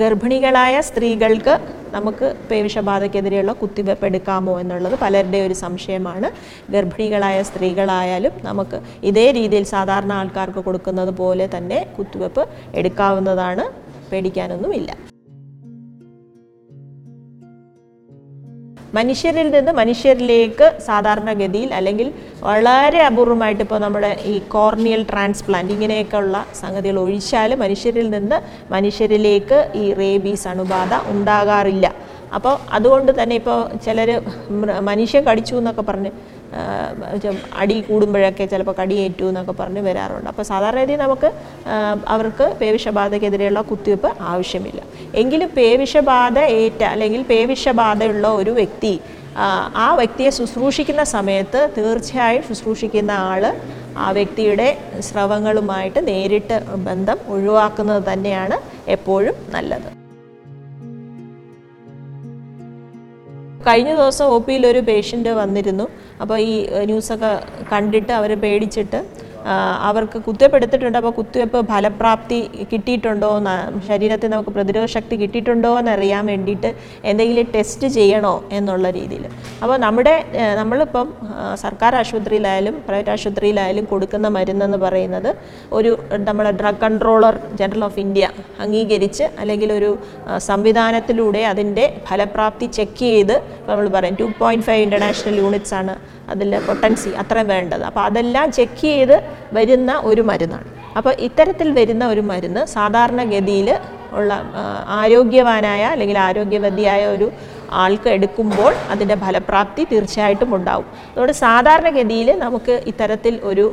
ഗർഭിണികളായ സ്ത്രീകൾക്ക് നമുക്ക് പേവിഷബാധക്കെതിരെയുള്ള കുത്തിവെപ്പ് എടുക്കാമോ എന്നുള്ളത് പലരുടെ ഒരു സംശയമാണ്. ഗർഭിണികളായ സ്ത്രീകളായാലും നമുക്ക് ഇതേ രീതിയിൽ സാധാരണ ആൾക്കാർക്ക് കൊടുക്കുന്നത് പോലെ തന്നെ കുത്തിവെപ്പ് എടുക്കാവുന്നതാണ്, പേടിക്കാനൊന്നുമില്ല. മനുഷ്യരിൽ നിന്ന് മനുഷ്യരിലേക്ക് സാധാരണഗതിയിൽ അല്ലെങ്കിൽ വളരെ അപൂർവമായിട്ട് ഇപ്പോൾ നമ്മുടെ ഈ കോർണിയൽ ട്രാൻസ്പ്ലാന്റ് ഇങ്ങനെയൊക്കെയുള്ള സംഗതികൾ ഒഴിച്ചാൽ മനുഷ്യരിൽ നിന്ന് മനുഷ്യരിലേക്ക് ഈ റേബീസ് അണുബാധ ഉണ്ടാകാറില്ല. അപ്പോൾ അതുകൊണ്ട് തന്നെ ഇപ്പോൾ ചിലർ മനുഷ്യൻ കടിച്ചു എന്നൊക്കെ പറഞ്ഞ് അടി കൂടുമ്പോഴൊക്കെ ചിലപ്പോൾ കടിയേറ്റു എന്നൊക്കെ പറഞ്ഞ് വരാറുണ്ട്. അപ്പോൾ സാധാരണ രീതിയിൽ നമുക്ക് അവർക്ക് പേവിഷബാധക്കെതിരെയുള്ള കുത്തിവെപ്പ് ആവശ്യമില്ല. എങ്കിലും പേവിഷബാധ ഏറ്റ അല്ലെങ്കിൽ പേവിഷബാധയുള്ള ഒരു വ്യക്തി ആ വ്യക്തിയെ ശുശ്രൂഷിക്കുന്ന സമയത്ത് തീർച്ചയായും ശുശ്രൂഷിക്കുന്ന ആൾ ആ വ്യക്തിയുടെ സ്രവങ്ങളുമായിട്ട് നേരിട്ട് ബന്ധം ഒഴിവാക്കുന്നത് തന്നെയാണ് എപ്പോഴും നല്ലത്. കഴിഞ്ഞ ദിവസം ഒ പിയിൽ ഒരു പേഷ്യൻ്റ് വന്നിരുന്നു. അപ്പോൾ ഈ ന്യൂസൊക്കെ കണ്ടിട്ട് അവർ പേടിച്ചിട്ട് അവർക്ക് കുത്തിവെപ്പ് എടുത്തിട്ടുണ്ട്, അപ്പോൾ കുത്തിവെപ്പ് ഫലപ്രാപ്തി കിട്ടിയിട്ടുണ്ടോ എന്ന്, ശരീരത്തിൽ നമുക്ക് പ്രതിരോധ ശക്തി കിട്ടിയിട്ടുണ്ടോ എന്നറിയാൻ വേണ്ടിയിട്ട് എന്തെങ്കിലും ടെസ്റ്റ് ചെയ്യണോ എന്നുള്ള രീതിയിൽ. അപ്പോൾ നമ്മളിപ്പം സർക്കാർ ആശുപത്രിയിലായാലും പ്രൈവറ്റ് ആശുപത്രിയിലായാലും കൊടുക്കുന്ന മരുന്നെന്ന് പറയുന്നത് ഒരു നമ്മളെ drug controller general of India അംഗീകരിച്ച് അല്ലെങ്കിൽ ഒരു സംവിധാനത്തിലൂടെ അതിൻ്റെ ഫലപ്രാപ്തി ചെക്ക് ചെയ്ത് നമ്മൾ പറയും 2.5 ഇൻ്റർനാഷണൽ യൂണിറ്റ്സ് ആണ് അതിൻ്റെ പൊട്ടൻസി അത്രയും വേണ്ടത്. അപ്പോൾ അതെല്ലാം ചെക്ക് ചെയ്ത് വരുന്ന ഒരു മരുന്നാണ്. അപ്പോൾ ഇത്തരത്തിൽ വരുന്ന ഒരു മരുന്ന് സാധാരണഗതിയിൽ ഉള്ള ആരോഗ്യവാനായ അല്ലെങ്കിൽ ആരോഗ്യവതിയായ ഒരു ആൾക്ക് എടുക്കുമ്പോൾ അതിൻ്റെ ഫലപ്രാപ്തി തീർച്ചയായിട്ടും ഉണ്ടാവും. അതുകൊണ്ട് സാധാരണഗതിയിൽ നമുക്ക് ഇത്തരത്തിൽ ഒരു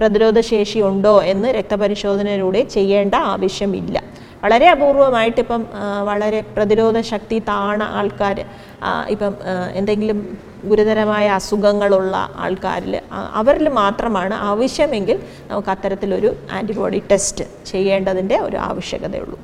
പ്രതിരോധശേഷി ഉണ്ടോ എന്ന് രക്തപരിശോധനയിലൂടെ ചെയ്യേണ്ട ആവശ്യമില്ല. വളരെ അപൂർവമായിട്ട് ഇപ്പം വളരെ പ്രതിരോധ ശക്തി താണ ആൾക്കാർ, ഇപ്പം എന്തെങ്കിലും ഗുരുതരമായ അസുഖങ്ങളുള്ള ആൾക്കാരിൽ അവരിൽ മാത്രമാണ് ആവശ്യമെങ്കിൽ നമുക്ക് അത്തരത്തിലൊരു ആൻറ്റിബോഡി ടെസ്റ്റ് ചെയ്യേണ്ടതിൻ്റെ ഒരു ആവശ്യകതയുള്ളൂ.